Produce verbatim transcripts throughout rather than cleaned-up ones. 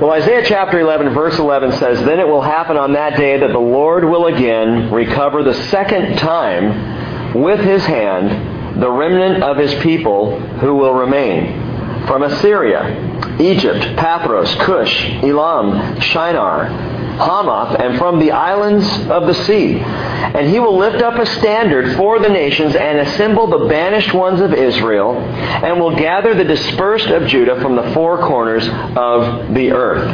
Well, Isaiah chapter eleven, verse eleven says, "Then it will happen on that day that the Lord will again recover the second time with his hand the remnant of his people who will remain from Assyria, Egypt, Pathros, Cush, Elam, Shinar, Hamath, and from the islands of the sea. And he will lift up a standard for the nations and assemble the banished ones of Israel, and will gather the dispersed of Judah from the four corners of the earth."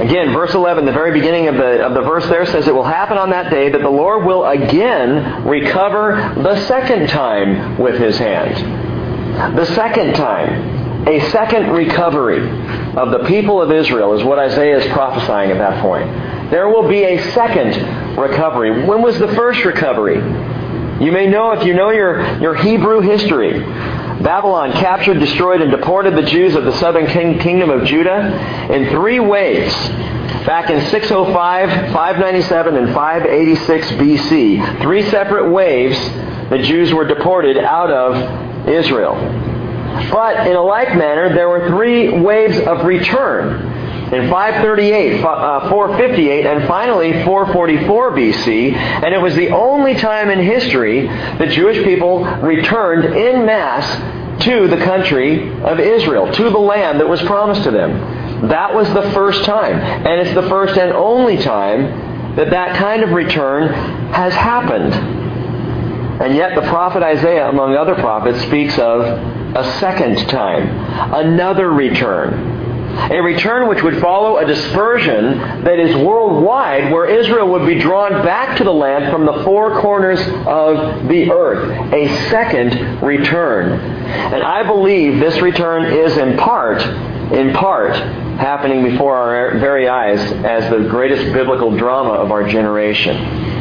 Again, verse eleven, the very beginning of the of the verse there says, "It will happen on that day that the Lord will again recover the second time with his hand." The second time. A second recovery of the people of Israel is what Isaiah is prophesying at that point. There will be a second recovery. When was the first recovery? You may know, if you know your, your Hebrew history, Babylon captured, destroyed, and deported the Jews of the southern king, kingdom of Judah in three waves. Back in six oh five, five ninety-seven, and five eighty-six B C, three separate waves, the Jews were deported out of Israel. But in a like manner, there were three waves of return in five thirty-eight, uh, four fifty-eight, and finally four forty-four B C. And it was the only time in history the Jewish people returned in mass to the country of Israel, to the land that was promised to them. That was the first time. And it's the first and only time that that kind of return has happened. And yet the prophet Isaiah, among other prophets, speaks of a second time, another return, a return which would follow a dispersion that is worldwide, where Israel would be drawn back to the land from the four corners of the earth, a second return. And I believe this return is in part, in part, happening before our very eyes as the greatest biblical drama of our generation.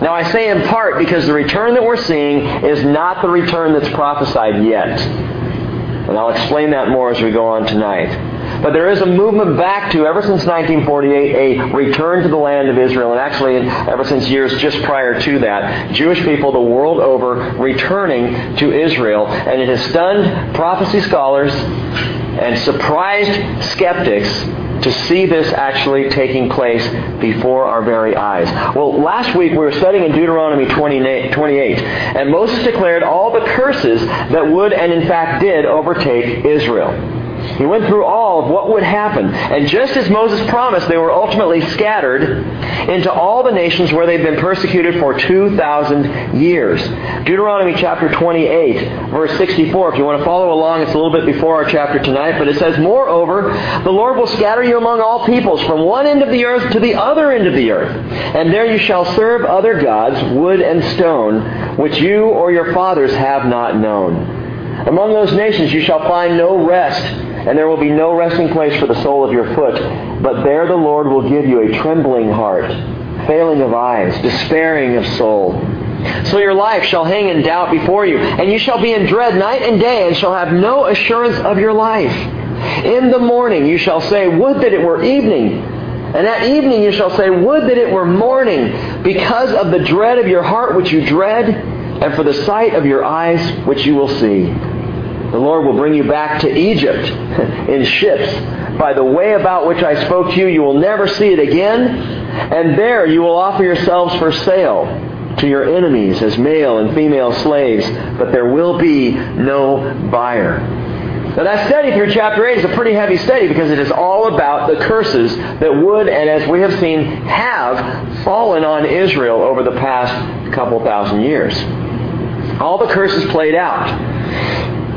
Now, I say in part because the return that we're seeing is not the return that's prophesied yet. And I'll explain that more as we go on tonight. But there is a movement back to, ever since nineteen forty-eight, a return to the land of Israel. And actually, ever since years just prior to that, Jewish people the world over returning to Israel. And it has stunned prophecy scholars and surprised skeptics to see this actually taking place before our very eyes. Well, last week we were studying in Deuteronomy twenty-eight, and Moses declared all the curses that would and in fact did overtake Israel. He went through all of what would happen. And just as Moses promised, they were ultimately scattered into all the nations where they'd been persecuted for two thousand years. Deuteronomy chapter twenty-eight, verse sixty-four. If you want to follow along, it's a little bit before our chapter tonight. But it says, "Moreover, the Lord will scatter you among all peoples from one end of the earth to the other end of the earth. And there you shall serve other gods, wood and stone, which you or your fathers have not known. Among those nations you shall find no rest, and there will be no resting place for the sole of your foot. But there the Lord will give you a trembling heart, failing of eyes, despairing of soul. So your life shall hang in doubt before you, and you shall be in dread night and day, and shall have no assurance of your life. In the morning you shall say, 'Would that it were evening!' And that evening you shall say, 'Would that it were morning!' Because of the dread of your heart which you dread, and for the sight of your eyes which you will see. The Lord will bring you back to Egypt in ships. By the way about which I spoke to you, you will never see it again. And there you will offer yourselves for sale to your enemies as male and female slaves, but there will be no buyer." Now, that study through chapter eight is a pretty heavy study because it is all about the curses that would, and as we have seen, have fallen on Israel over the past couple thousand years. All the curses played out.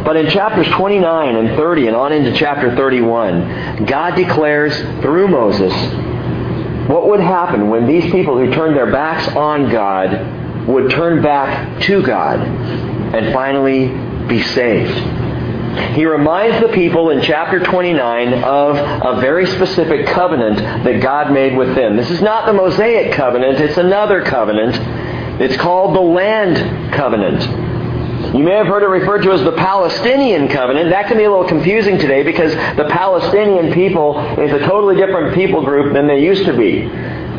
But in chapters twenty-nine and thirty and on into chapter thirty-one, God declares through Moses what would happen when these people who turned their backs on God would turn back to God and finally be saved. He reminds the people in chapter twenty-nine of a very specific covenant that God made with them. This is not the Mosaic covenant, it's another covenant. It's called the Land Covenant. You may have heard it referred to as the Palestinian Covenant. That can be a little confusing today because the Palestinian people is a totally different people group than they used to be.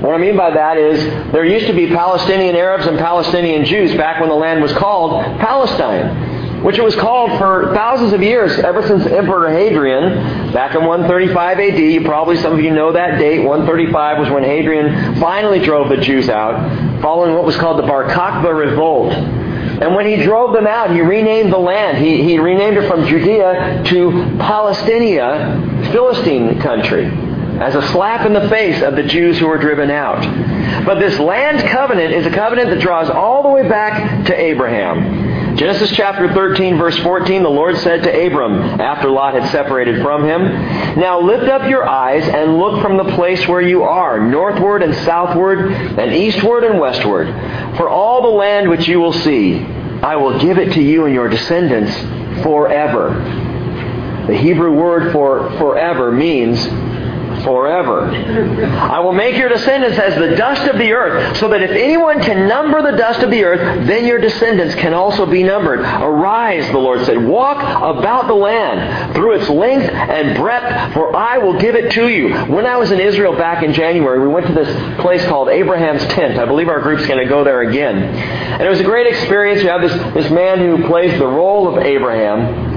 What I mean by that is there used to be Palestinian Arabs and Palestinian Jews back when the land was called Palestine. which it was called for thousands of years, ever since Emperor Hadrian, back in one thirty-five A D. Probably some of you know that date. one thirty-five was when Hadrian finally drove the Jews out, following what was called the Bar Kokhba Revolt. And when he drove them out, he renamed the land. He, he renamed it from Judea to Palestinia, Philistine country, as a slap in the face of the Jews who were driven out. But this land covenant is a covenant that draws all the way back to Abraham. Genesis chapter thirteen, verse fourteen, the Lord said to Abram, after Lot had separated from him, "Now lift up your eyes and look from the place where you are, northward and southward, and eastward and westward. For all the land which you will see, I will give it to you and your descendants forever." The Hebrew word for forever means forever. "I will make your descendants as the dust of the earth, so that if anyone can number the dust of the earth, then your descendants can also be numbered. Arise," the Lord said, "walk about the land through its length and breadth, for I will give it to you." When I was in Israel back in January, we went to this place called Abraham's Tent. I believe our group's going to go there again. And it was a great experience. You have this, this man who plays the role of Abraham.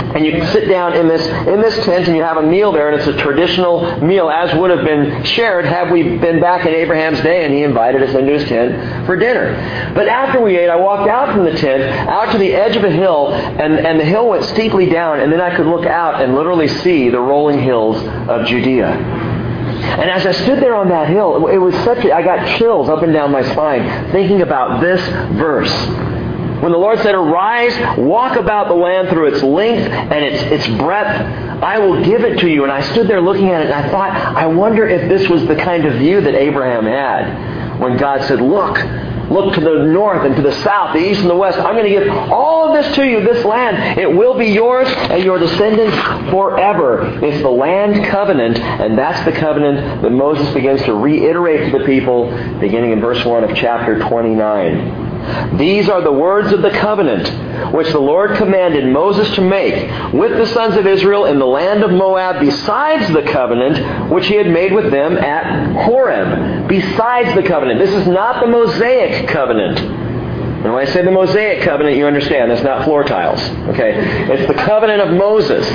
And you sit down in this in this tent and you have a meal there, and it's a traditional meal, as would have been shared had we been back in Abraham's day and he invited us into his tent for dinner. But after we ate, I walked out from the tent, out to the edge of a hill, and, and the hill went steeply down, and then I could look out and literally see the rolling hills of Judea. And as I stood there on that hill, it was such a, I got chills up and down my spine thinking about this verse. When the Lord said, "Arise, walk about the land through its length and its its breadth, I will give it to you." And I stood there looking at it, and I thought, I wonder if this was the kind of view that Abraham had when God said, "Look, look to the north and to the south, the east and the west. I'm going to give all of this to you, this land. It will be yours and your descendants forever." It's the land covenant, and that's the covenant that Moses begins to reiterate to the people, beginning in verse one of chapter twenty-nine. "These are the words of the covenant which the Lord commanded Moses to make with the sons of Israel in the land of Moab, besides the covenant which he had made with them at Horeb." Besides the covenant. This is not the Mosaic covenant. And when I say the Mosaic covenant, you understand, that's not floor tiles. Okay? It's the covenant of Moses.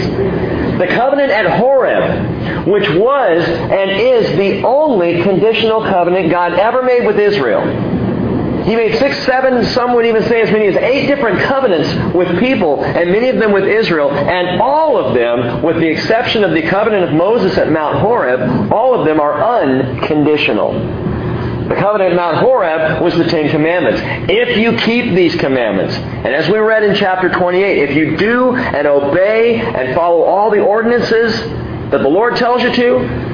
The covenant at Horeb, which was and is the only conditional covenant God ever made with Israel. He made six, seven, some would even say as many as eight different covenants with people, and many of them with Israel, and all of them, with the exception of the covenant of Moses at Mount Horeb, all of them are unconditional. The covenant at Mount Horeb was the Ten Commandments. If you keep these commandments, and as we read in chapter twenty-eight, if you do and obey and follow all the ordinances that the Lord tells you to,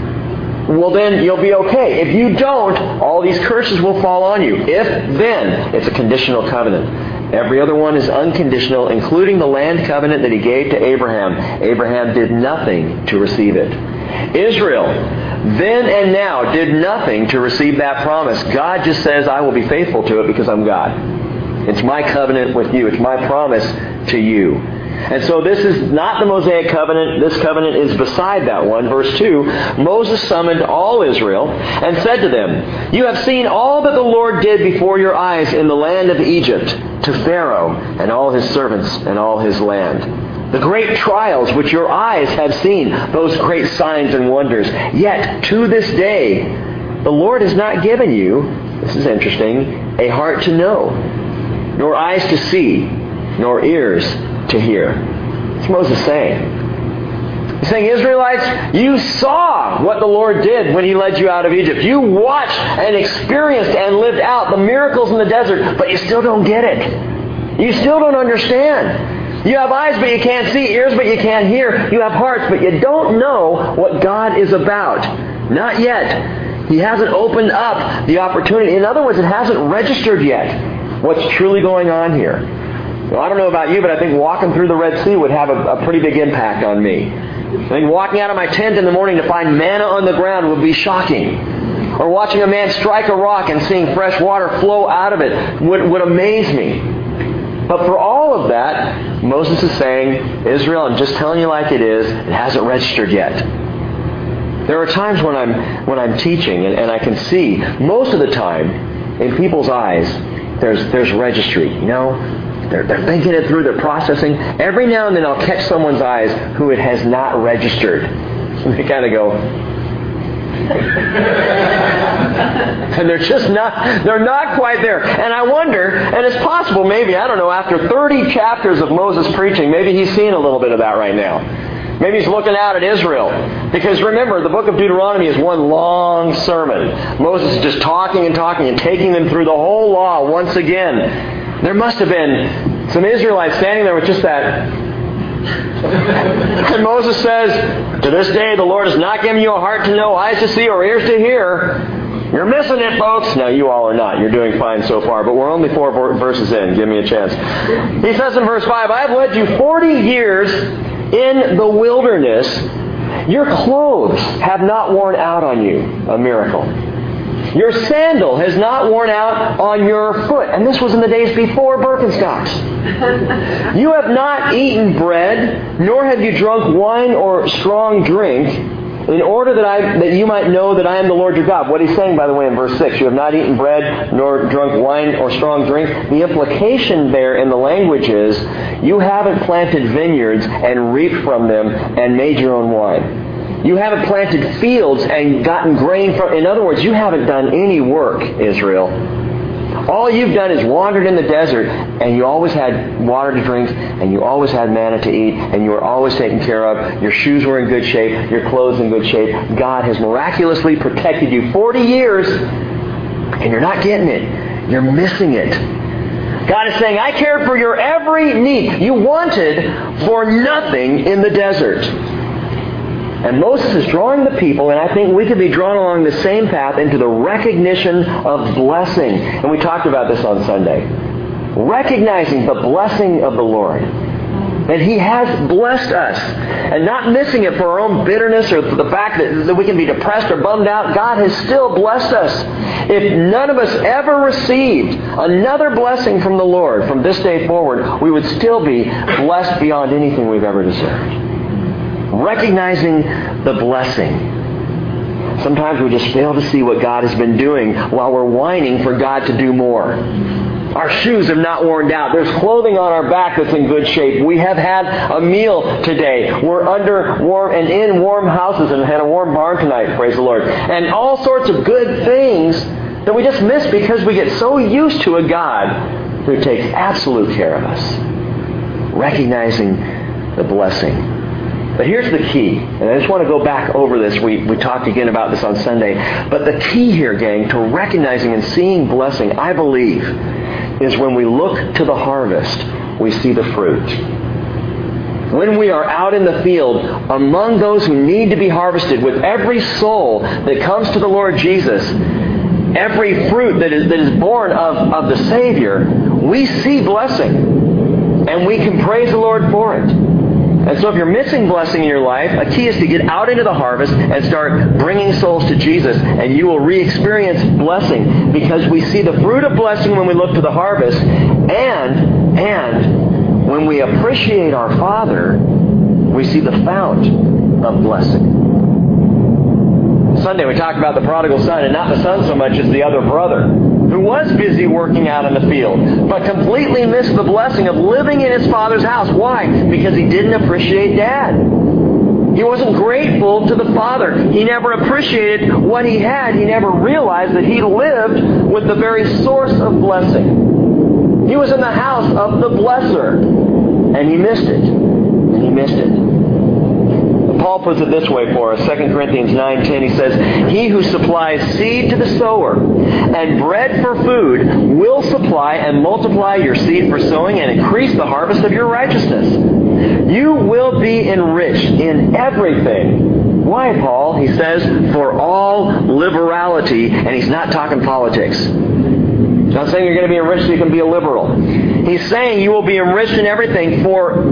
well, then you'll be okay. If you don't, all these curses will fall on you. If then, it's a conditional covenant. Every other one is unconditional, including the land covenant that he gave to Abraham. Abraham did nothing to receive it. Israel, then and now, did nothing to receive that promise. God just says, "I will be faithful to it because I'm God. It's my covenant with you. It's my promise to you." And so this is not the Mosaic covenant. This covenant is beside that one. Verse two, "Moses summoned all Israel and said to them, 'You have seen all that the Lord did before your eyes in the land of Egypt to Pharaoh and all his servants and all his land. The great trials which your eyes have seen, those great signs and wonders. Yet to this day, the Lord has not given you,'" this is interesting, "'a heart to know, nor eyes to see, nor ears to hear.'" That's Moses saying. He's saying, Israelites, you saw what the Lord did when he led you out of Egypt. You watched and experienced and lived out the miracles in the desert, but you still don't get it. You still don't understand. You have eyes, but you can't see. Ears, but you can't hear. You have hearts, but you don't know what God is about. Not yet. He hasn't opened up the opportunity. In other words, it hasn't registered yet what's truly going on here. Well, I don't know about you, but I think walking through the Red Sea would have a, a pretty big impact on me. I think walking out of my tent in the morning to find manna on the ground would be shocking. Or watching a man strike a rock and seeing fresh water flow out of it would, would amaze me. But for all of that, Moses is saying, Israel, I'm just telling you like it is, it hasn't registered yet. There are times when I'm, when I'm teaching and, and I can see, most of the time, in people's eyes, there's, there's registry, you know? They're, they're thinking it through. They're processing. Every now and then I'll catch someone's eyes who it has not registered. And they kind of go... and they're just not... They're not quite there. And I wonder, and it's possible maybe, I don't know, after thirty chapters of Moses preaching, maybe he's seeing a little bit of that right now. Maybe he's looking out at Israel. Because remember, the book of Deuteronomy is one long sermon. Moses is just talking and talking and taking them through the whole law once again. There must have been some Israelites standing there with just that... And Moses says, to this day the Lord has not given you a heart to know, eyes to see, or ears to hear. You're missing it, folks. Now, you all are not. You're doing fine so far, but we're only four verses in. Give me a chance. He says in verse five, I have led you forty years... in the wilderness, your clothes have not worn out on you, a miracle. Your sandal has not worn out on your foot. And this was in the days before Birkenstocks. You have not eaten bread, nor have you drunk wine or strong drink, in order that I that you might know that I am the Lord your God. What he's saying, by the way, in verse six, you have not eaten bread, nor drunk wine or strong drink. The implication there in the language is, you haven't planted vineyards and reaped from them and made your own wine. You haven't planted fields and gotten grain from... In other words, you haven't done any work, Israel. All you've done is wandered in the desert, and you always had water to drink, and you always had manna to eat, and you were always taken care of. Your shoes were in good shape, your clothes in good shape. God has miraculously protected you forty years, and you're not getting it. You're missing it. God is saying, I cared for your every need. You wanted for nothing in the desert. And Moses is drawing the people, and I think we could be drawn along the same path into the recognition of blessing. And we talked about this on Sunday. Recognizing the blessing of the Lord. That He has blessed us. And not missing it for our own bitterness or the fact that, that we can be depressed or bummed out. God has still blessed us. If none of us ever received another blessing from the Lord from this day forward, we would still be blessed beyond anything we've ever deserved. Recognizing the blessing. Sometimes we just fail to see what God has been doing while we're whining for God to do more. Our shoes have not worn out. There's clothing on our back that's in good shape. We have had a meal today. We're under warm and in warm houses and had a warm barn tonight, praise the Lord. And all sorts of good things that we just miss because we get so used to a God who takes absolute care of us. Recognizing the blessing. But here's the key, and I just want to go back over this. We, we talked again about this on Sunday. But the key here, gang, to recognizing and seeing blessing, I believe, is when we look to the harvest, we see the fruit. When we are out in the field, among those who need to be harvested, with every soul that comes to the Lord Jesus, every fruit that is, that is born of, of the Savior, we see blessing. And we can praise the Lord for it. And so if you're missing blessing in your life, a key is to get out into the harvest and start bringing souls to Jesus, and you will re-experience blessing, because we see the fruit of blessing when we look to the harvest, and, and when we appreciate our Father, we see the fount of blessing. Sunday we talked about the prodigal son, and not the son so much as the other brother, who was busy working out in the field, but completely missed the blessing of living in his father's house. Why? Because he didn't appreciate Dad. He wasn't grateful to the Father. He never appreciated what he had. He never realized that he lived with the very source of blessing. He was in the house of the Blesser, and he missed it. And he missed it. Paul puts it this way for us, Second Corinthians nine ten, he says, He who supplies seed to the sower and bread for food will supply and multiply your seed for sowing and increase the harvest of your righteousness. You will be enriched in everything. Why, Paul? He says, for all liberality, and he's not talking politics. He's not saying you're going to be enriched so you can be a liberal. He's saying you will be enriched in everything for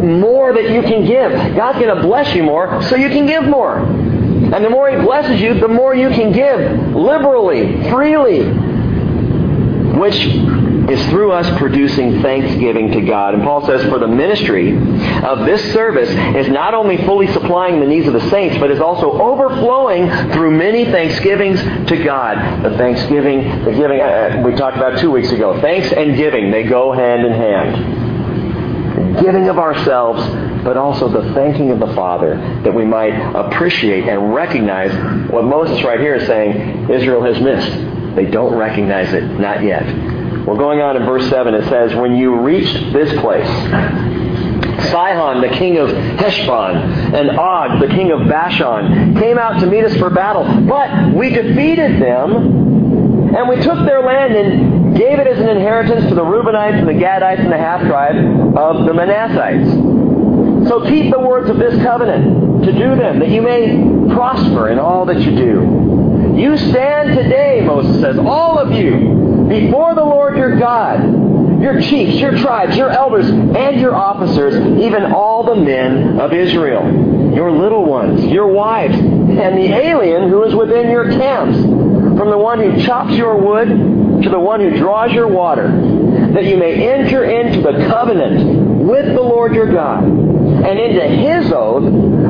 more that you can give. God's going to bless you more so you can give more. And the more He blesses you, the more you can give liberally, freely, which is through us producing thanksgiving to God. And Paul says, for the ministry of this service is not only fully supplying the needs of the saints, but is also overflowing through many thanksgivings to God. The thanksgiving, the giving, uh, we talked about two weeks ago. Thanks and giving, they go hand in hand. The giving of ourselves, but also the thanking of the Father, that we might appreciate and recognize what Moses right here is saying Israel has missed. They don't recognize it, not yet. Well, going on in verse seven, it says, when you reached this place, Sihon, the king of Heshbon, and Og, the king of Bashan, came out to meet us for battle. But we defeated them, and we took their land and gave it as an inheritance to the Reubenites and the Gadites and the half-tribe of the Manassites. So keep the words of this covenant to do them, that you may prosper in all that you do. You stand today, Moses says, all of you, before the Lord your God, your chiefs, your tribes, your elders, and your officers, even all the men of Israel, your little ones, your wives, and the alien who is within your camps, from the one who chops your wood to the one who draws your water, that you may enter into the covenant with the Lord your God, and into His oath,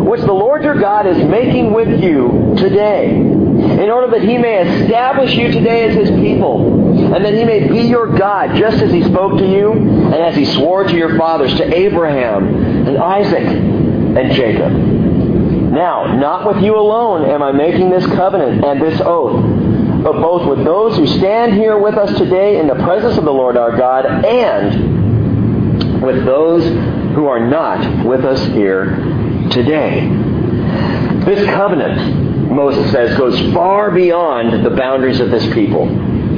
which the Lord your God is making with you today, in order that He may establish you today as His people, and that He may be your God, just as He spoke to you, and as He swore to your fathers, to Abraham, and Isaac, and Jacob. Now, not with you alone am I making this covenant and this oath, but both with those who stand here with us today in the presence of the Lord our God, and with those who are not with us here today. This covenant, Moses says, goes far beyond the boundaries of this people.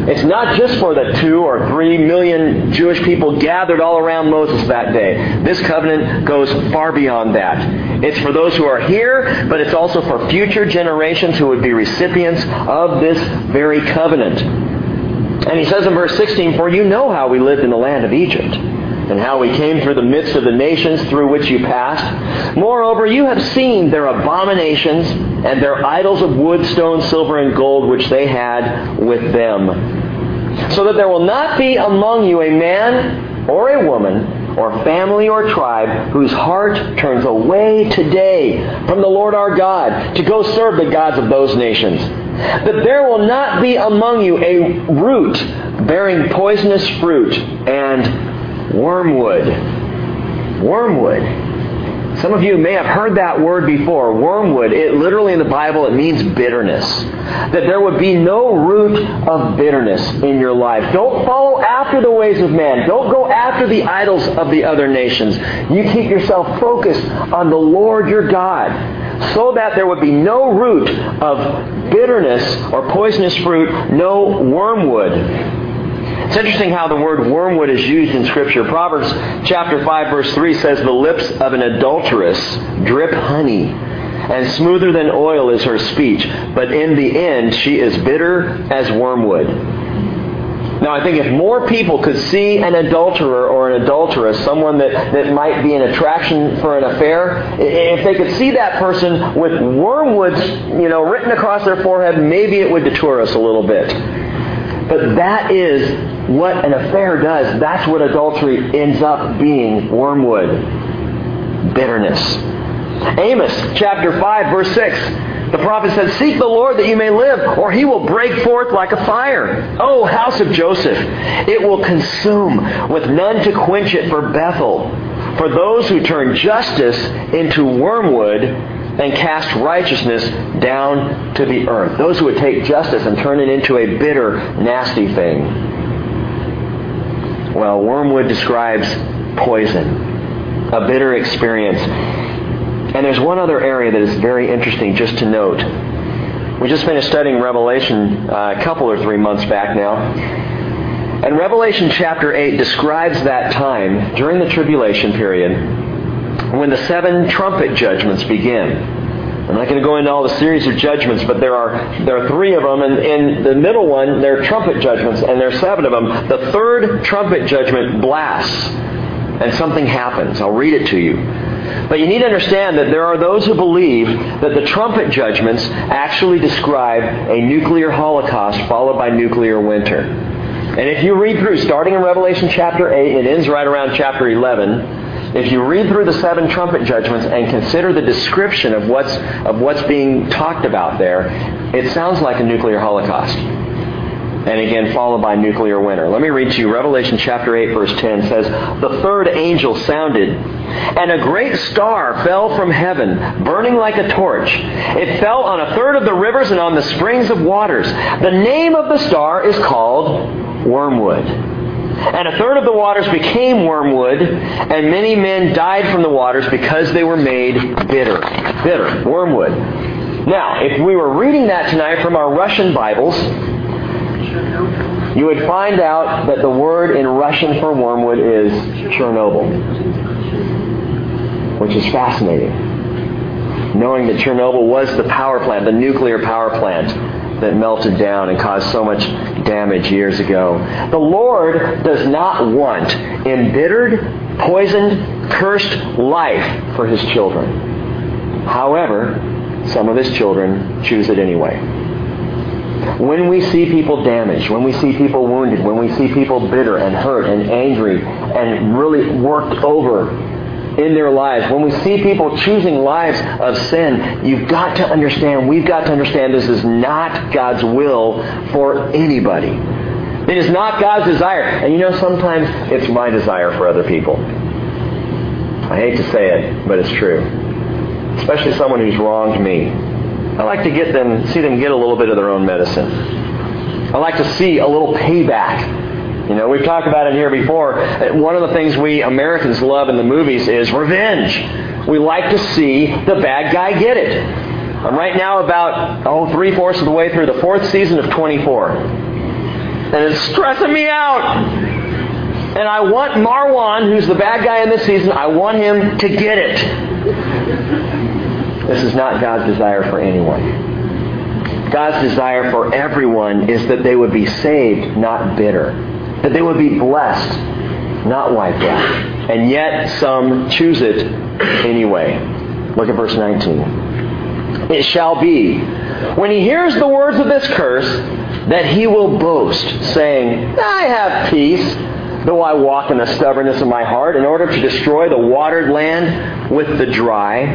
It's not just for the two or three million Jewish people gathered all around Moses that day. This covenant goes far beyond that. It's for those who are here, but it's also for future generations who would be recipients of this very covenant. And he says in verse sixteen, for you know how we lived in the land of Egypt, and how we came through the midst of the nations through which you passed. Moreover, you have seen their abominations and their idols of wood, stone, silver, and gold, which they had with them. So that there will not be among you a man or a woman or family or tribe whose heart turns away today from the Lord our God to go serve the gods of those nations. That there will not be among you a root bearing poisonous fruit and Wormwood. Wormwood. Some of you may have heard that word before. Wormwood. It literally in the Bible, it means bitterness. That there would be no root of bitterness in your life. Don't follow after the ways of man. Don't go after the idols of the other nations. You keep yourself focused on the Lord your God, so that there would be no root of bitterness or poisonous fruit, no wormwood. It's interesting how the word wormwood is used in Scripture. Proverbs chapter five, verse three says, the lips of an adulteress drip honey, and smoother than oil is her speech. But in the end, she is bitter as wormwood. Now, I think if more people could see an adulterer or an adulteress, someone that, that might be an attraction for an affair, if they could see that person with wormwood, you know, written across their forehead, maybe it would deter us a little bit. But that is what an affair does. That's what adultery ends up being, wormwood, bitterness. Amos chapter five, verse six. The prophet says, seek the Lord that you may live, or He will break forth like a fire. O house of Joseph, it will consume with none to quench it for Bethel, for those who turn justice into wormwood and cast righteousness down to the earth. Those who would take justice and turn it into a bitter, nasty thing. Well, wormwood describes poison, a bitter experience. And there's one other area that is very interesting just to note. We just finished studying Revelation uh, a couple or three months back now. And Revelation chapter eight describes that time during the tribulation period when the seven trumpet judgments begin. I'm not going to go into all the series of judgments, but there are there are three of them, and in the middle one, there are trumpet judgments, and there are seven of them. The third trumpet judgment blasts, and something happens. I'll read it to you. But you need to understand that there are those who believe that the trumpet judgments actually describe a nuclear holocaust followed by nuclear winter. And if you read through, starting in Revelation chapter eight, and it ends right around chapter eleven, if you read through the seven trumpet judgments and consider the description of what's, of what's being talked about there, it sounds like a nuclear holocaust. And again, followed by nuclear winter. Let me read to you. Revelation chapter eight, verse ten says, "The third angel sounded, and a great star fell from heaven, burning like a torch. It fell on a third of the rivers and on the springs of waters. The name of the star is called Wormwood. And a third of the waters became wormwood, and many men died from the waters because they were made bitter." Bitter. Wormwood. Now, if we were reading that tonight from our Russian Bibles, you would find out that the word in Russian for wormwood is Chernobyl, which is fascinating, knowing that Chernobyl was the power plant, the nuclear power plant that melted down and caused so much damage years ago. The Lord does not want embittered, poisoned, cursed life for His children. However, some of His children choose it anyway. When we see people damaged, when we see people wounded, when we see people bitter and hurt and angry and really worked over in their lives, when we see people choosing lives of sin, you've got to understand, we've got to understand this is not God's will for anybody. It is not God's desire. And you know, sometimes it's my desire for other people. I hate to say it, but it's true. Especially someone who's wronged me. I like to get them, see them get a little bit of their own medicine. I like to see a little payback. You know, we've talked about it here before. One of the things we Americans love in the movies is revenge. We like to see the bad guy get it. I'm right now about, oh, three-fourths of the way through the fourth season of twenty-four. And it's stressing me out. And I want Marwan, who's the bad guy in this season, I want him to get it. This is not God's desire for anyone. God's desire for everyone is that they would be saved, not bitter. That they would be blessed, not wiped out. And yet some choose it anyway. Look at verse nineteen. "It shall be, when he hears the words of this curse, that he will boast, saying, I have peace, though I walk in the stubbornness of my heart, in order to destroy the watered land with the dry.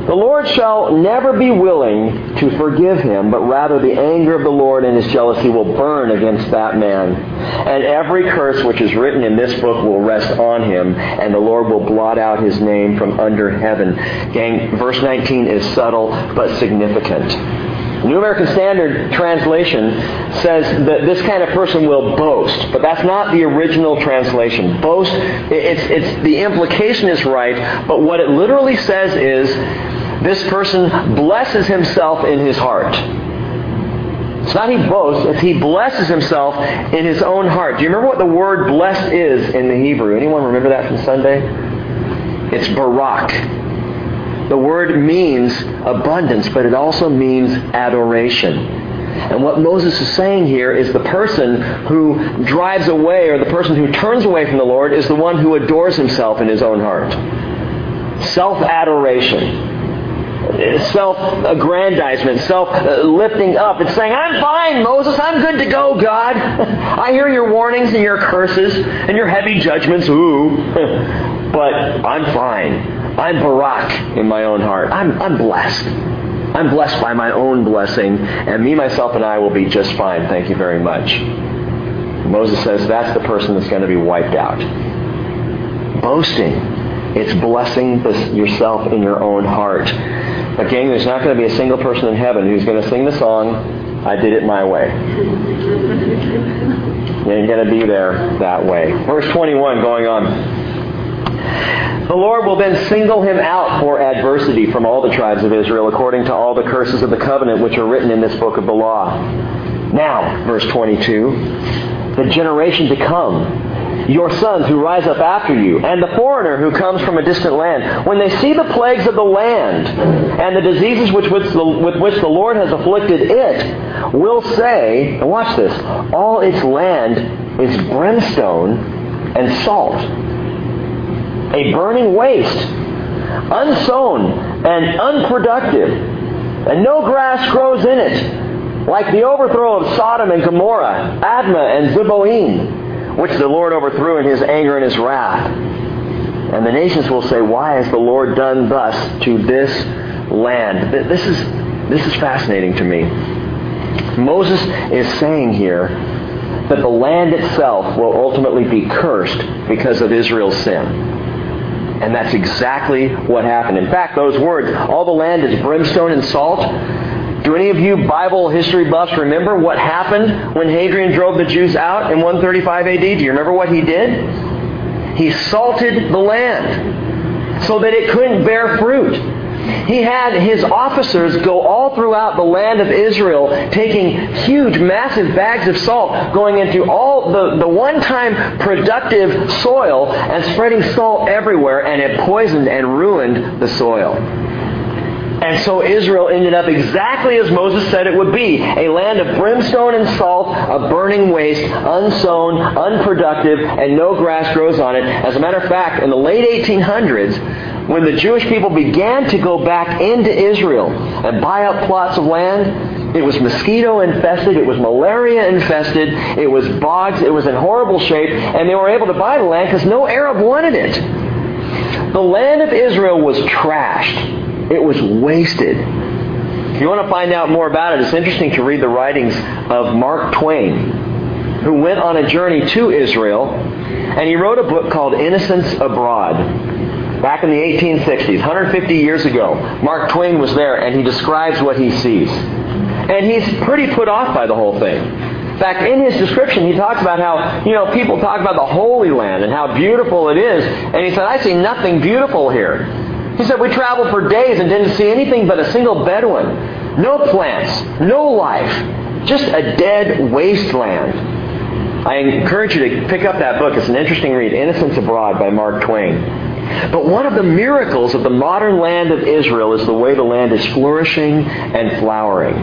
The Lord shall never be willing to forgive him, but rather the anger of the Lord and His jealousy will burn against that man. And every curse which is written in this book will rest on him, and the Lord will blot out his name from under heaven." Gang, verse nineteen is subtle but significant. The New American Standard translation says that this kind of person will boast, but that's not the original translation. Boast, it's, it's the implication is right, but what it literally says is, this person blesses himself in his heart. It's not he boasts, it's he blesses himself in his own heart. Do you remember what the word blessed is in the Hebrew? Anyone remember that from Sunday? It's barak. The word means abundance, but it also means adoration. And what Moses is saying here is the person who drives away, or the person who turns away from the Lord, is the one who adores himself in his own heart. Self-adoration. Self-aggrandizement, self-lifting up. It's saying, I'm fine, Moses. I'm good to go, God. I hear your warnings and your curses and your heavy judgments. Ooh. But I'm fine. I'm barak in my own heart. I'm, I'm blessed. I'm blessed by my own blessing. And me, myself, and I will be just fine. Thank you very much. Moses says that's the person that's going to be wiped out. Boasting. It's blessing yourself in your own heart. Again, there's not going to be a single person in heaven who's going to sing the song, I did it my way. You're going to be there that way. Verse twenty-one going on. The Lord will then single him out for adversity from all the tribes of Israel, according to all the curses of the covenant which are written in this book of the law. Now, verse twenty-two, the generation to come, your sons who rise up after you, and the foreigner who comes from a distant land, when they see the plagues of the land, and the diseases which with, the, with which the Lord has afflicted it, will say, and watch this, all its land is brimstone and salt, a burning waste, unsown and unproductive, and no grass grows in it. like the overthrow of Sodom and Gomorrah, Admah and Zeboim, which the Lord overthrew in His anger and His wrath. And the nations will say, why has the Lord done thus to this land? This is, this is fascinating to me. Moses is saying here that the land itself will ultimately be cursed because of Israel's sin. And that's exactly what happened. In fact, those words, all the land is brimstone and salt. Do any of you Bible history buffs remember what happened when Hadrian drove the Jews out in one thirty-five A D? Do you remember what he did? He salted the land so that it couldn't bear fruit. He had his officers go all throughout the land of Israel taking huge, massive bags of salt, going into all the, the one-time productive soil and spreading salt everywhere, and it poisoned and ruined the soil. And so Israel ended up exactly as Moses said it would be, a land of brimstone and salt, a burning waste, unsown, unproductive, and no grass grows on it. As a matter of fact, in the late eighteen hundreds, when the Jewish people began to go back into Israel and buy up plots of land, it was mosquito-infested, it was malaria-infested, it was bogs, it was in horrible shape, and they were able to buy the land because no Arab wanted it. The land of Israel was trashed. It was wasted. If you want to find out more about it, it's interesting to read the writings of Mark Twain, who went on a journey to Israel, and he wrote a book called Innocents Abroad. Back in the eighteen sixties, one hundred fifty years ago, Mark Twain was there, and he describes what he sees. And he's pretty put off by the whole thing. In fact, in his description, he talks about how, you know, people talk about the Holy Land and how beautiful it is. And he said, I see nothing beautiful here. He said, we traveled for days and didn't see anything but a single Bedouin. No plants, no life, just a dead wasteland. I encourage you to pick up that book. It's an interesting read, Innocents Abroad by Mark Twain. But one of the miracles of the modern land of Israel is the way the land is flourishing and flowering.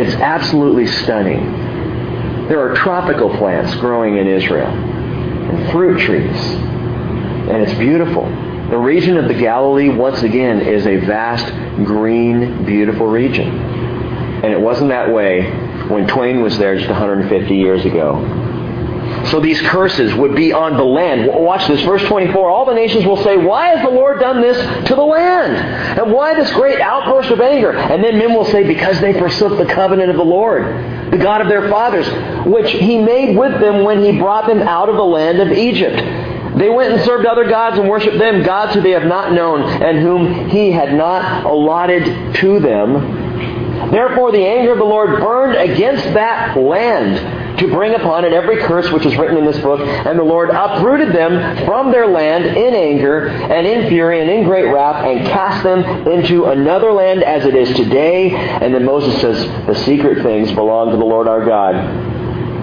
It's absolutely stunning. There are tropical plants growing in Israel, and fruit trees, and it's beautiful. The region of the Galilee, once again, is a vast, green, beautiful region. And it wasn't that way when Twain was there just one hundred fifty years ago. So these curses would be on the land. Watch this, verse twenty-four. All the nations will say, why has the Lord done this to the land? And why this great outburst of anger? And then men will say, because they forsook the covenant of the Lord, the God of their fathers, which He made with them when He brought them out of the land of Egypt. They went and served other gods and worshipped them, gods who they have not known and whom He had not allotted to them. Therefore the anger of the Lord burned against that land, to bring upon it every curse which is written in this book. And the Lord uprooted them from their land in anger and in fury and in great wrath, and cast them into another land as it is today. And then Moses says, the secret things belong to the Lord our God,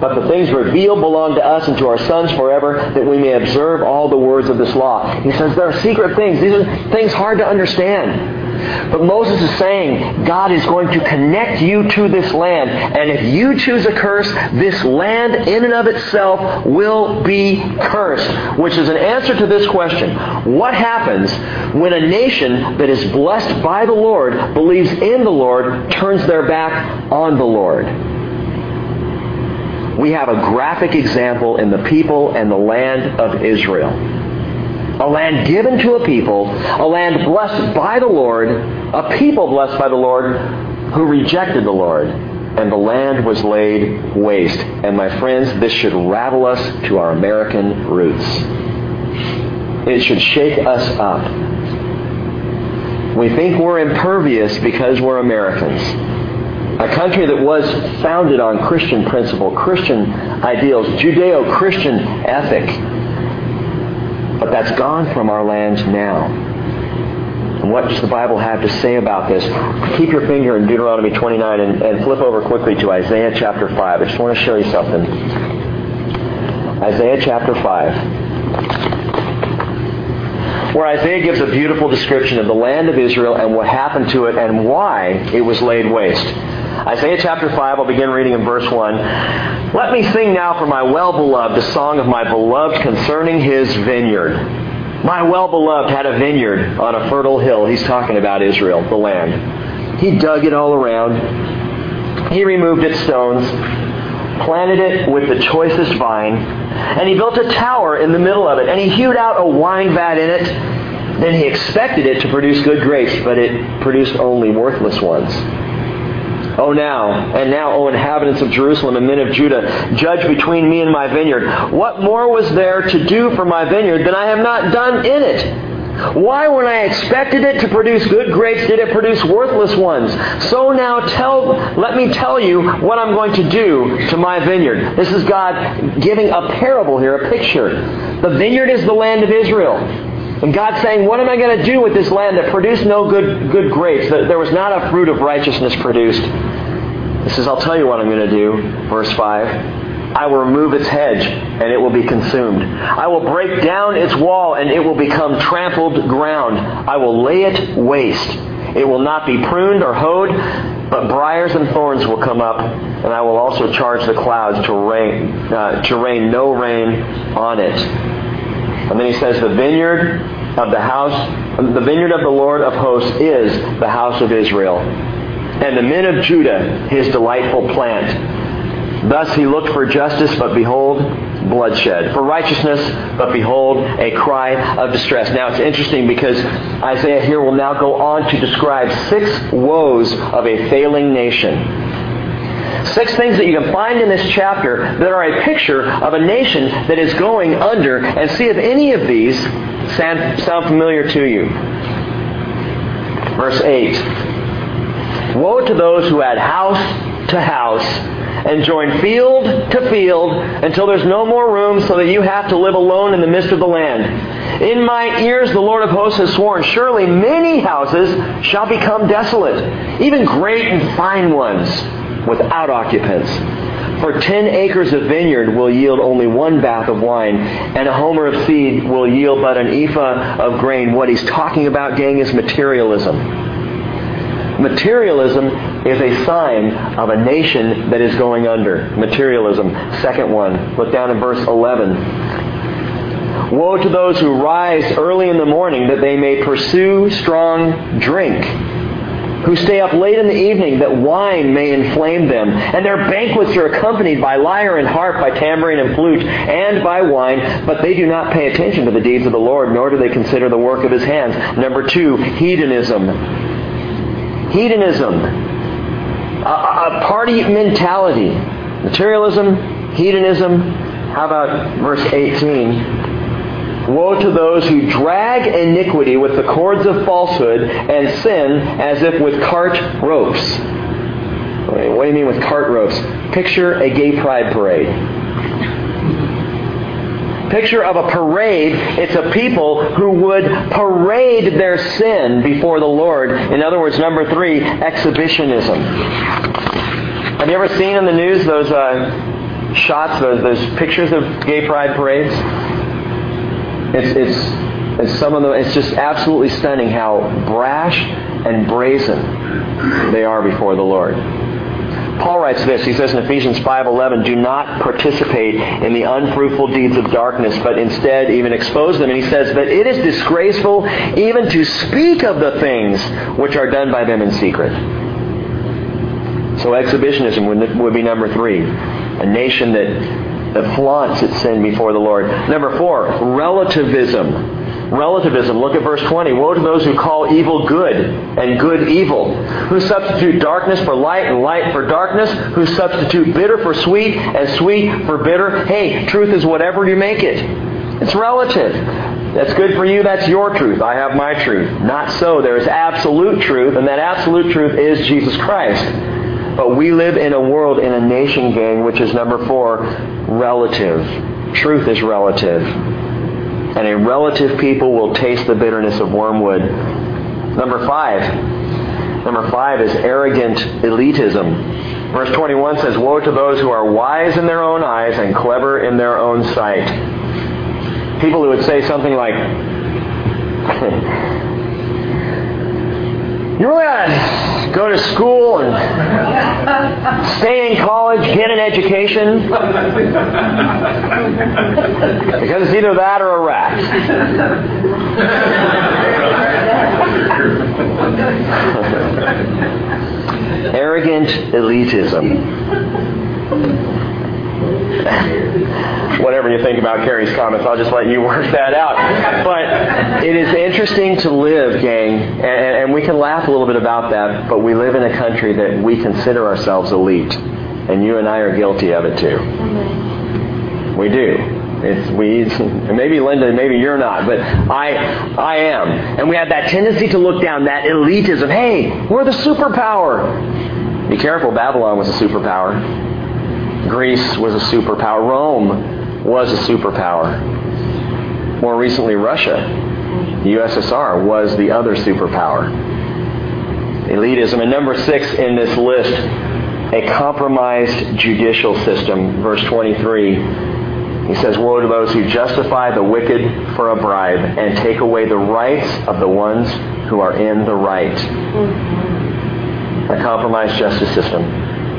but the things revealed belong to us and to our sons forever, that we may observe all the words of this law. He says there are secret things. These are things hard to understand. But Moses is saying, God is going to connect you to this land. And if you choose a curse, this land in and of itself will be cursed. Which is an answer to this question. What happens when a nation that is blessed by the Lord, believes in the Lord, turns their back on the Lord? We have a graphic example in the people and the land of Israel. A land given to a people, a land blessed by the Lord, a people blessed by the Lord who rejected the Lord, and the land was laid waste. And my friends, this should rattle us to our American roots. It should shake us up. We think we're impervious because we're Americans. A country that was founded on Christian principle, Christian ideals, Judeo-Christian ethic. But that's gone from our land now. And what does the Bible have to say about this? Keep your finger in Deuteronomy twenty-nine and, and flip over quickly to Isaiah chapter five. I just want to show you something. Isaiah chapter five. Where Isaiah gives a beautiful description of the land of Israel and what happened to it and why it was laid waste. Isaiah chapter five, I'll begin reading in verse one. Let me sing now for my well-beloved the song of my beloved concerning his vineyard. My well-beloved had a vineyard on a fertile hill. He's talking about Israel, the land. He dug it all around. He removed its stones, planted it with the choicest vine, and he built a tower in the middle of it, and he hewed out a wine vat in it. Then he expected it to produce good grapes, but it produced only worthless ones. Oh now, and now, O inhabitants of Jerusalem and men of Judah, judge between me and my vineyard. What more was there to do for my vineyard than I have not done in it? Why, when I expected it to produce good grapes, did it produce worthless ones? So now tell, let me tell you what I'm going to do to my vineyard. This is God giving a parable here, a picture. The vineyard is the land of Israel. And God's saying, what am I going to do with this land that produced no good good grapes? That there was not a fruit of righteousness produced. He says, I'll tell you what I'm going to do. Verse five. I will remove its hedge, and it will be consumed. I will break down its wall, and it will become trampled ground. I will lay it waste. It will not be pruned or hoed, but briars and thorns will come up, and I will also charge the clouds to rain, uh, to rain no rain on it. And then he says, the vineyard of the house, the vineyard of the Lord of hosts is the house of Israel, and the men of Judah his delightful plant. Thus he looked for justice, but behold, bloodshed. For righteousness, but behold, a cry of distress. Now it's interesting because Isaiah here will now go on to describe six woes of a failing nation. Six things that you can find in this chapter that are a picture of a nation that is going under, and see if any of these sound, sound familiar to you. Verse eight. Woe to those who add house to house and join field to field until there's no more room, so that you have to live alone in the midst of the land. In my ears the Lord of hosts has sworn, surely many houses shall become desolate, even great and fine ones, without occupants. For ten acres of vineyard will yield only one bath of wine, and a homer of seed will yield but an ephah of grain. What he's talking about, gang, is materialism. Materialism is a sign of a nation that is going under. Materialism. Second one. Look down in verse eleven. Woe to those who rise early in the morning that they may pursue strong drink, who stay up late in the evening that wine may inflame them. And their banquets are accompanied by lyre and harp, by tambourine and flute, and by wine, but they do not pay attention to the deeds of the Lord, nor do they consider the work of His hands. Number two, hedonism. Hedonism. A, a party mentality. Materialism, hedonism. How about verse eighteen? Woe to those who drag iniquity with the cords of falsehood and sin as if with cart ropes. What do you mean with cart ropes? Picture a gay pride parade. Picture of a parade. It's a people who would parade their sin before the Lord. In other words, number three, exhibitionism. Have you ever seen in the news those uh, shots, those, those pictures of gay pride parades? It's, it's, it's some of them. It's just absolutely stunning how brash and brazen they are before the Lord. Paul writes this. He says in Ephesians five eleven, do not participate in the unfruitful deeds of darkness, but instead even expose them. And he says that it is disgraceful even to speak of the things which are done by them in secret. So exhibitionism would, would be number three. A nation that... that flaunts its sin before the Lord. Number four, relativism. Relativism. Look at verse twenty. Woe to those who call evil good and good evil, who substitute darkness for light and light for darkness, who substitute bitter for sweet and sweet for bitter. Hey, truth is whatever you make it. It's relative. That's good for you. That's your truth. I have my truth. Not so. There is absolute truth, and that absolute truth is Jesus Christ. But we live in a world, in a nation, gang, which is number four, relative. Truth is relative. And a relative people will taste the bitterness of wormwood. Number five. Number five is arrogant elitism. Verse twenty-one says, woe to those who are wise in their own eyes and clever in their own sight. People who would say something like, you really ought to go to school and stay in college, get an education, because it's either that or a rat. Arrogant elitism. Whatever you think about Carrie's comments, I'll just let you work that out. But it is interesting to live, gang, and, and we can laugh a little bit about that, but we live in a country that we consider ourselves elite, and you and I are guilty of it too. We do. It's we, maybe Linda, maybe you're not, but I I am. And we have that tendency to look down, that elitism. Hey, we're the superpower. Be careful, Babylon was a superpower. Greece was a superpower. Rome was a superpower. More recently, Russia, the U S S R, was the other superpower. Elitism. And number six in this list, a compromised judicial system. Verse twenty-three. He says, woe to those who justify the wicked for a bribe and take away the rights of the ones who are in the right. A compromised justice system.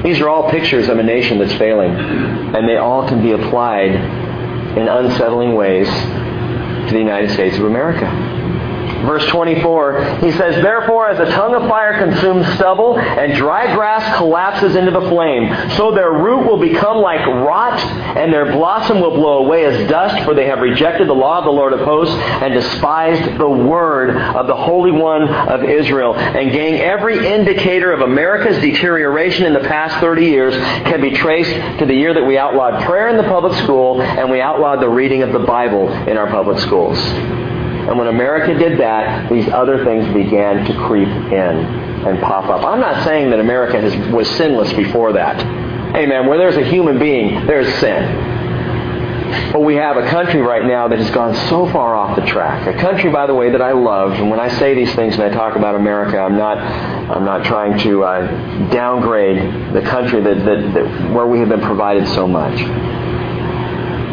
These are all pictures of a nation that's failing. And they all can be applied in unsettling ways to the United States of America. Verse twenty-four, he says, therefore, as a tongue of fire consumes stubble and dry grass collapses into the flame, so their root will become like rot and their blossom will blow away as dust, for they have rejected the law of the Lord of hosts and despised the word of the Holy One of Israel. And gang, every indicator of America's deterioration in the past thirty years can be traced to the year that we outlawed prayer in the public school and we outlawed the reading of the Bible in our public schools. And when America did that, these other things began to creep in and pop up. I'm not saying that America has, was sinless before that. Amen. Where there's a human being, there's sin. But we have a country right now that has gone so far off the track. A country, by the way, that I love. And when I say these things and I talk about America, I'm not I'm not trying to uh, downgrade the country that, that, that where we have been provided so much.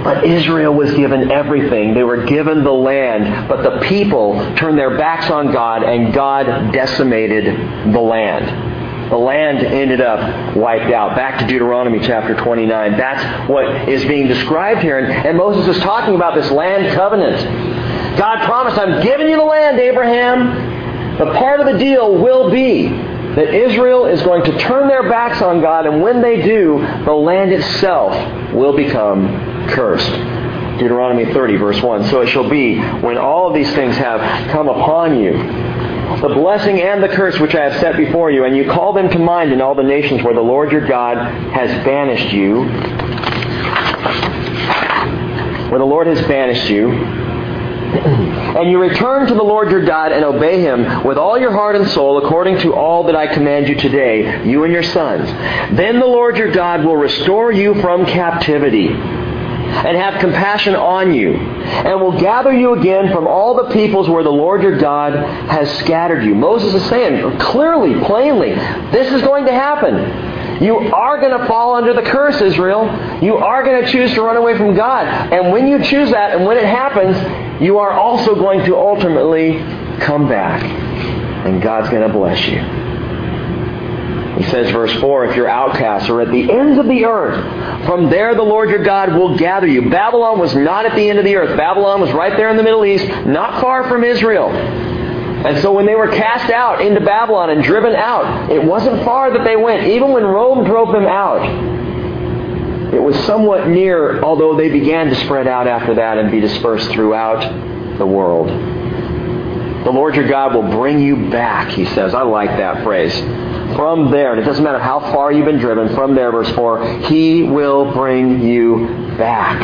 But Israel was given everything. They were given the land. But the people turned their backs on God, and God decimated the land. The land ended up wiped out. Back to Deuteronomy chapter twenty-nine. That's what is being described here. And, and Moses is talking about this land covenant. God promised, I'm giving you the land, Abraham. But part of the deal will be that Israel is going to turn their backs on God. And when they do, the land itself will become cursed. Deuteronomy thirty, verse one. So it shall be, when all of these things have come upon you, the blessing and the curse which I have set before you, and you call them to mind in all the nations where the Lord your God has banished you, where the Lord has banished you, and you return to the Lord your God and obey Him with all your heart and soul according to all that I command you today, you and your sons. Then the Lord your God will restore you from captivity and have compassion on you, and will gather you again from all the peoples where the Lord your God has scattered you. Moses is saying clearly, plainly, this is going to happen. You are going to fall under the curse, Israel. You are going to choose to run away from God. And when you choose that, and when it happens, you are also going to ultimately come back. And God's going to bless you. He says, verse four, if your outcasts are at the ends of the earth, from there the Lord your God will gather you. Babylon was not at the end of the earth. Babylon was right there in the Middle East, not far from Israel. And so when they were cast out into Babylon and driven out, it wasn't far that they went. Even when Rome drove them out, it was somewhat near, although they began to spread out after that and be dispersed throughout the world. The Lord your God will bring you back, he says. I like that phrase. From there, and it doesn't matter how far you've been driven, from there, verse four, He will bring you back.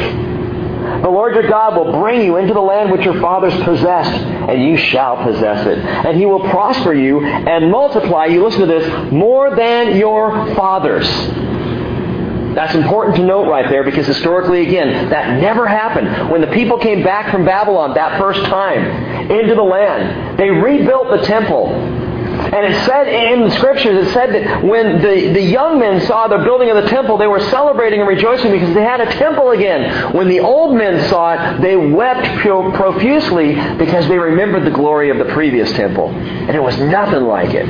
The Lord your God will bring you into the land which your fathers possessed, and you shall possess it. And He will prosper you and multiply you, listen to this, more than your fathers. That's important to note right there, because historically, again, that never happened. When the people came back from Babylon that first time into the land, they rebuilt the temple. And it said in the Scriptures, it said that when the, the young men saw the building of the temple, they were celebrating and rejoicing because they had a temple again. When the old men saw it, they wept profusely because they remembered the glory of the previous temple. And it was nothing like it.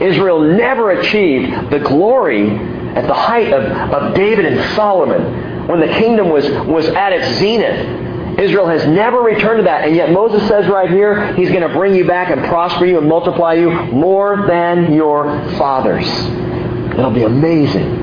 Israel never achieved the glory at the height of, of David and Solomon, when the kingdom was, was at its zenith. Israel has never returned to that. And yet Moses says right here, he's going to bring you back and prosper you and multiply you more than your fathers. It'll be amazing.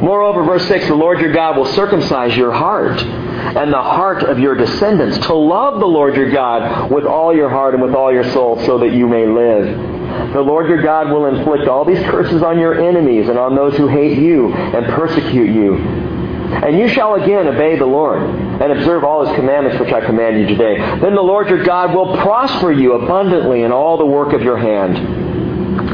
Moreover, verse six, the Lord your God will circumcise your heart and the heart of your descendants to love the Lord your God with all your heart and with all your soul so that you may live. The Lord your God will inflict all these curses on your enemies and on those who hate you and persecute you. And you shall again obey the Lord and observe all His commandments which I command you today. Then the Lord your God will prosper you abundantly in all the work of your hand,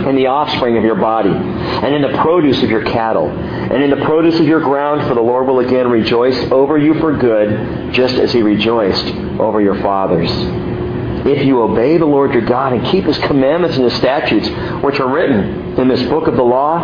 in the offspring of your body, and in the produce of your cattle, and in the produce of your ground, for the Lord will again rejoice over you for good, just as He rejoiced over your fathers. If you obey the Lord your God and keep His commandments and His statutes, which are written in this book of the law,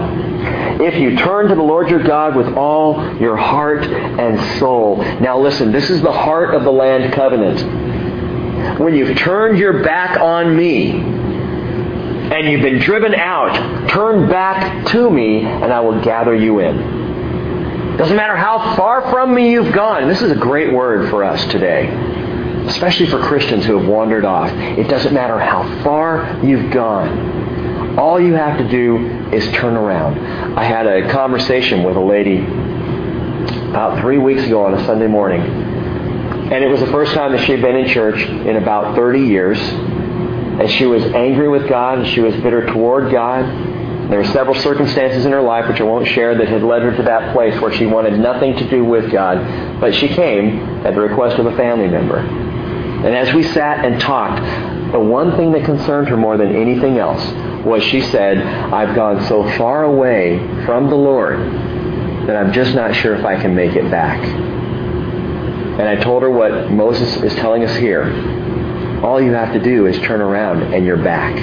if you turn to the Lord your God with all your heart and soul. Now listen, this is the heart of the land covenant. When you've turned your back on me and you've been driven out, turn back to me and I will gather you in. Doesn't matter how far from me you've gone. This is a great word for us today, especially for Christians who have wandered off. It doesn't matter how far you've gone. All you have to do is turn around. I had a conversation with a lady about three weeks ago on a Sunday morning. And it was the first time that she had been in church in about thirty years. And she was angry with God, and she was bitter toward God. There were several circumstances in her life, which I won't share, that had led her to that place where she wanted nothing to do with God. But she came at the request of a family member. And as we sat and talked, the one thing that concerned her more than anything else was she said, I've gone so far away from the Lord that I'm just not sure if I can make it back. And I told her what Moses is telling us here. All you have to do is turn around and you're back.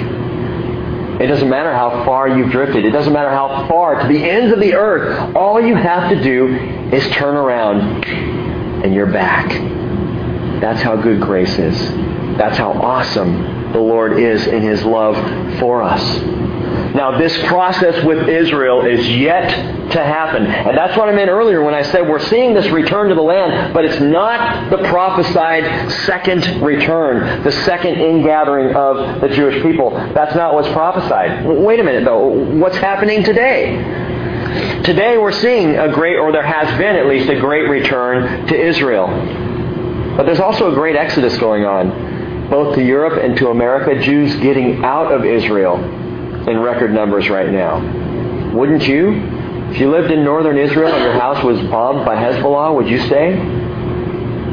It doesn't matter how far you've drifted. It doesn't matter how far, to the ends of the earth. All you have to do is turn around and you're back. That's how good grace is. That's how awesome the Lord is in His love for us. Now, this process with Israel is yet to happen. And that's what I meant earlier when I said we're seeing this return to the land, but it's not the prophesied second return, the second ingathering of the Jewish people. That's not what's prophesied. Wait a minute, though. What's happening today? Today we're seeing a great, or there has been at least, a great return to Israel. But there's also a great exodus going on, both to Europe and to America, Jews getting out of Israel in record numbers right now. Wouldn't you? If you lived in northern Israel and your house was bombed by Hezbollah, would you stay?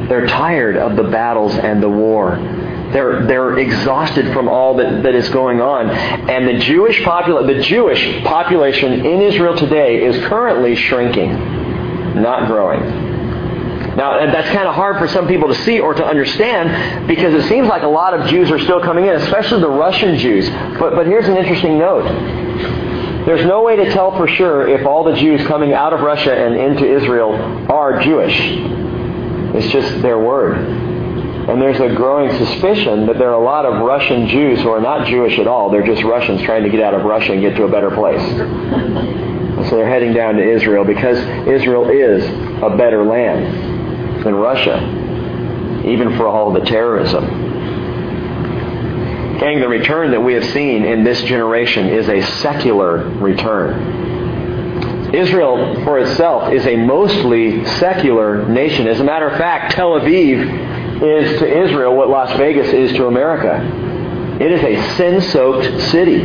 They're tired of the battles and the war. They're, they're exhausted from all that, that is going on. And the Jewish popula- the Jewish population in Israel today is currently shrinking, not growing. Now, that's kind of hard for some people to see or to understand, because it seems like a lot of Jews are still coming in, especially the Russian Jews. But, but here's an interesting note. There's no way to tell for sure if all the Jews coming out of Russia and into Israel are Jewish. It's just their word. And there's a growing suspicion that there are a lot of Russian Jews who are not Jewish at all. They're just Russians trying to get out of Russia and get to a better place. So they're heading down to Israel because Israel is a better land in Russia, even for all the terrorism. Gang, the return that we have seen in this generation is a secular return. Israel for itself is a mostly secular nation. As a matter of fact, Tel Aviv is to Israel what Las Vegas is to America. It is a sin-soaked city.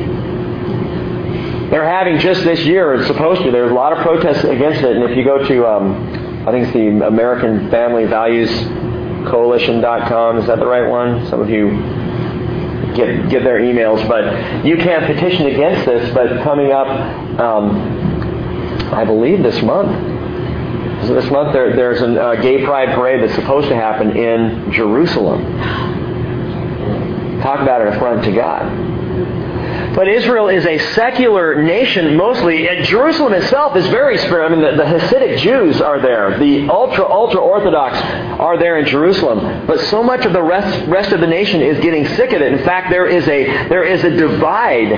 They're having just this year, it's supposed to, there's a lot of protests against it, and if you go to um, I think it's the American Family Values Coalition dot com. Is that the right one? Some of you get get their emails. But you can't petition against this, but coming up, um, I believe this month, so this month there, there's a uh, gay pride parade that's supposed to happen in Jerusalem. Talk about an affront to God. But Israel is a secular nation mostly, and Jerusalem itself is very spiritual. I mean, the, the Hasidic Jews are there. The ultra, ultra-Orthodox are there in Jerusalem. But so much of the rest, rest of the nation is getting sick of it. In fact, there is a there is a divide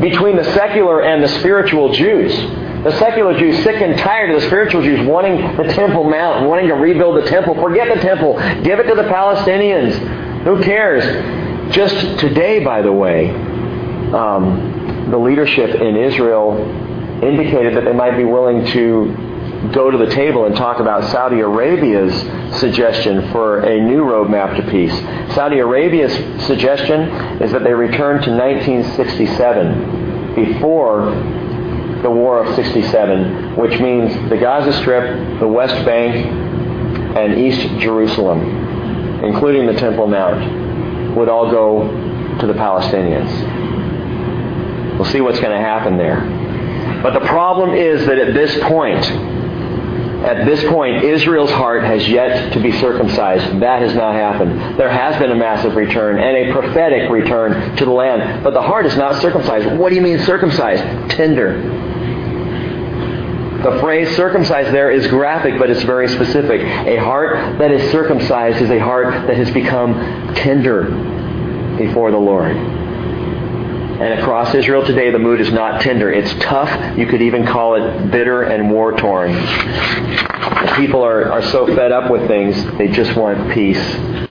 between the secular and the spiritual Jews. The secular Jews, sick and tired of the spiritual Jews wanting the Temple Mount, wanting to rebuild the temple. Forget the temple. Give it to the Palestinians. Who cares? Just today, by the way, um, the leadership in Israel indicated that they might be willing to go to the table and talk about Saudi Arabia's suggestion for a new roadmap to peace. Saudi Arabia's suggestion is that they return to nineteen sixty-seven, before the War of sixty-seven, which means the Gaza Strip, the West Bank, and East Jerusalem, including the Temple Mount, would all go to the Palestinians. We'll see what's going to happen there. But the problem is that at this point, At this point, Israel's heart has yet to be circumcised. That has not happened. There has been a massive return and a prophetic return to the land. But the heart is not circumcised. What do you mean circumcised? Tender. The phrase circumcised there is graphic, but it's very specific. A heart that is circumcised is a heart that has become tender before the Lord. And across Israel today, the mood is not tender. It's tough. You could even call it bitter and war-torn. The people are, are so fed up with things, they just want peace.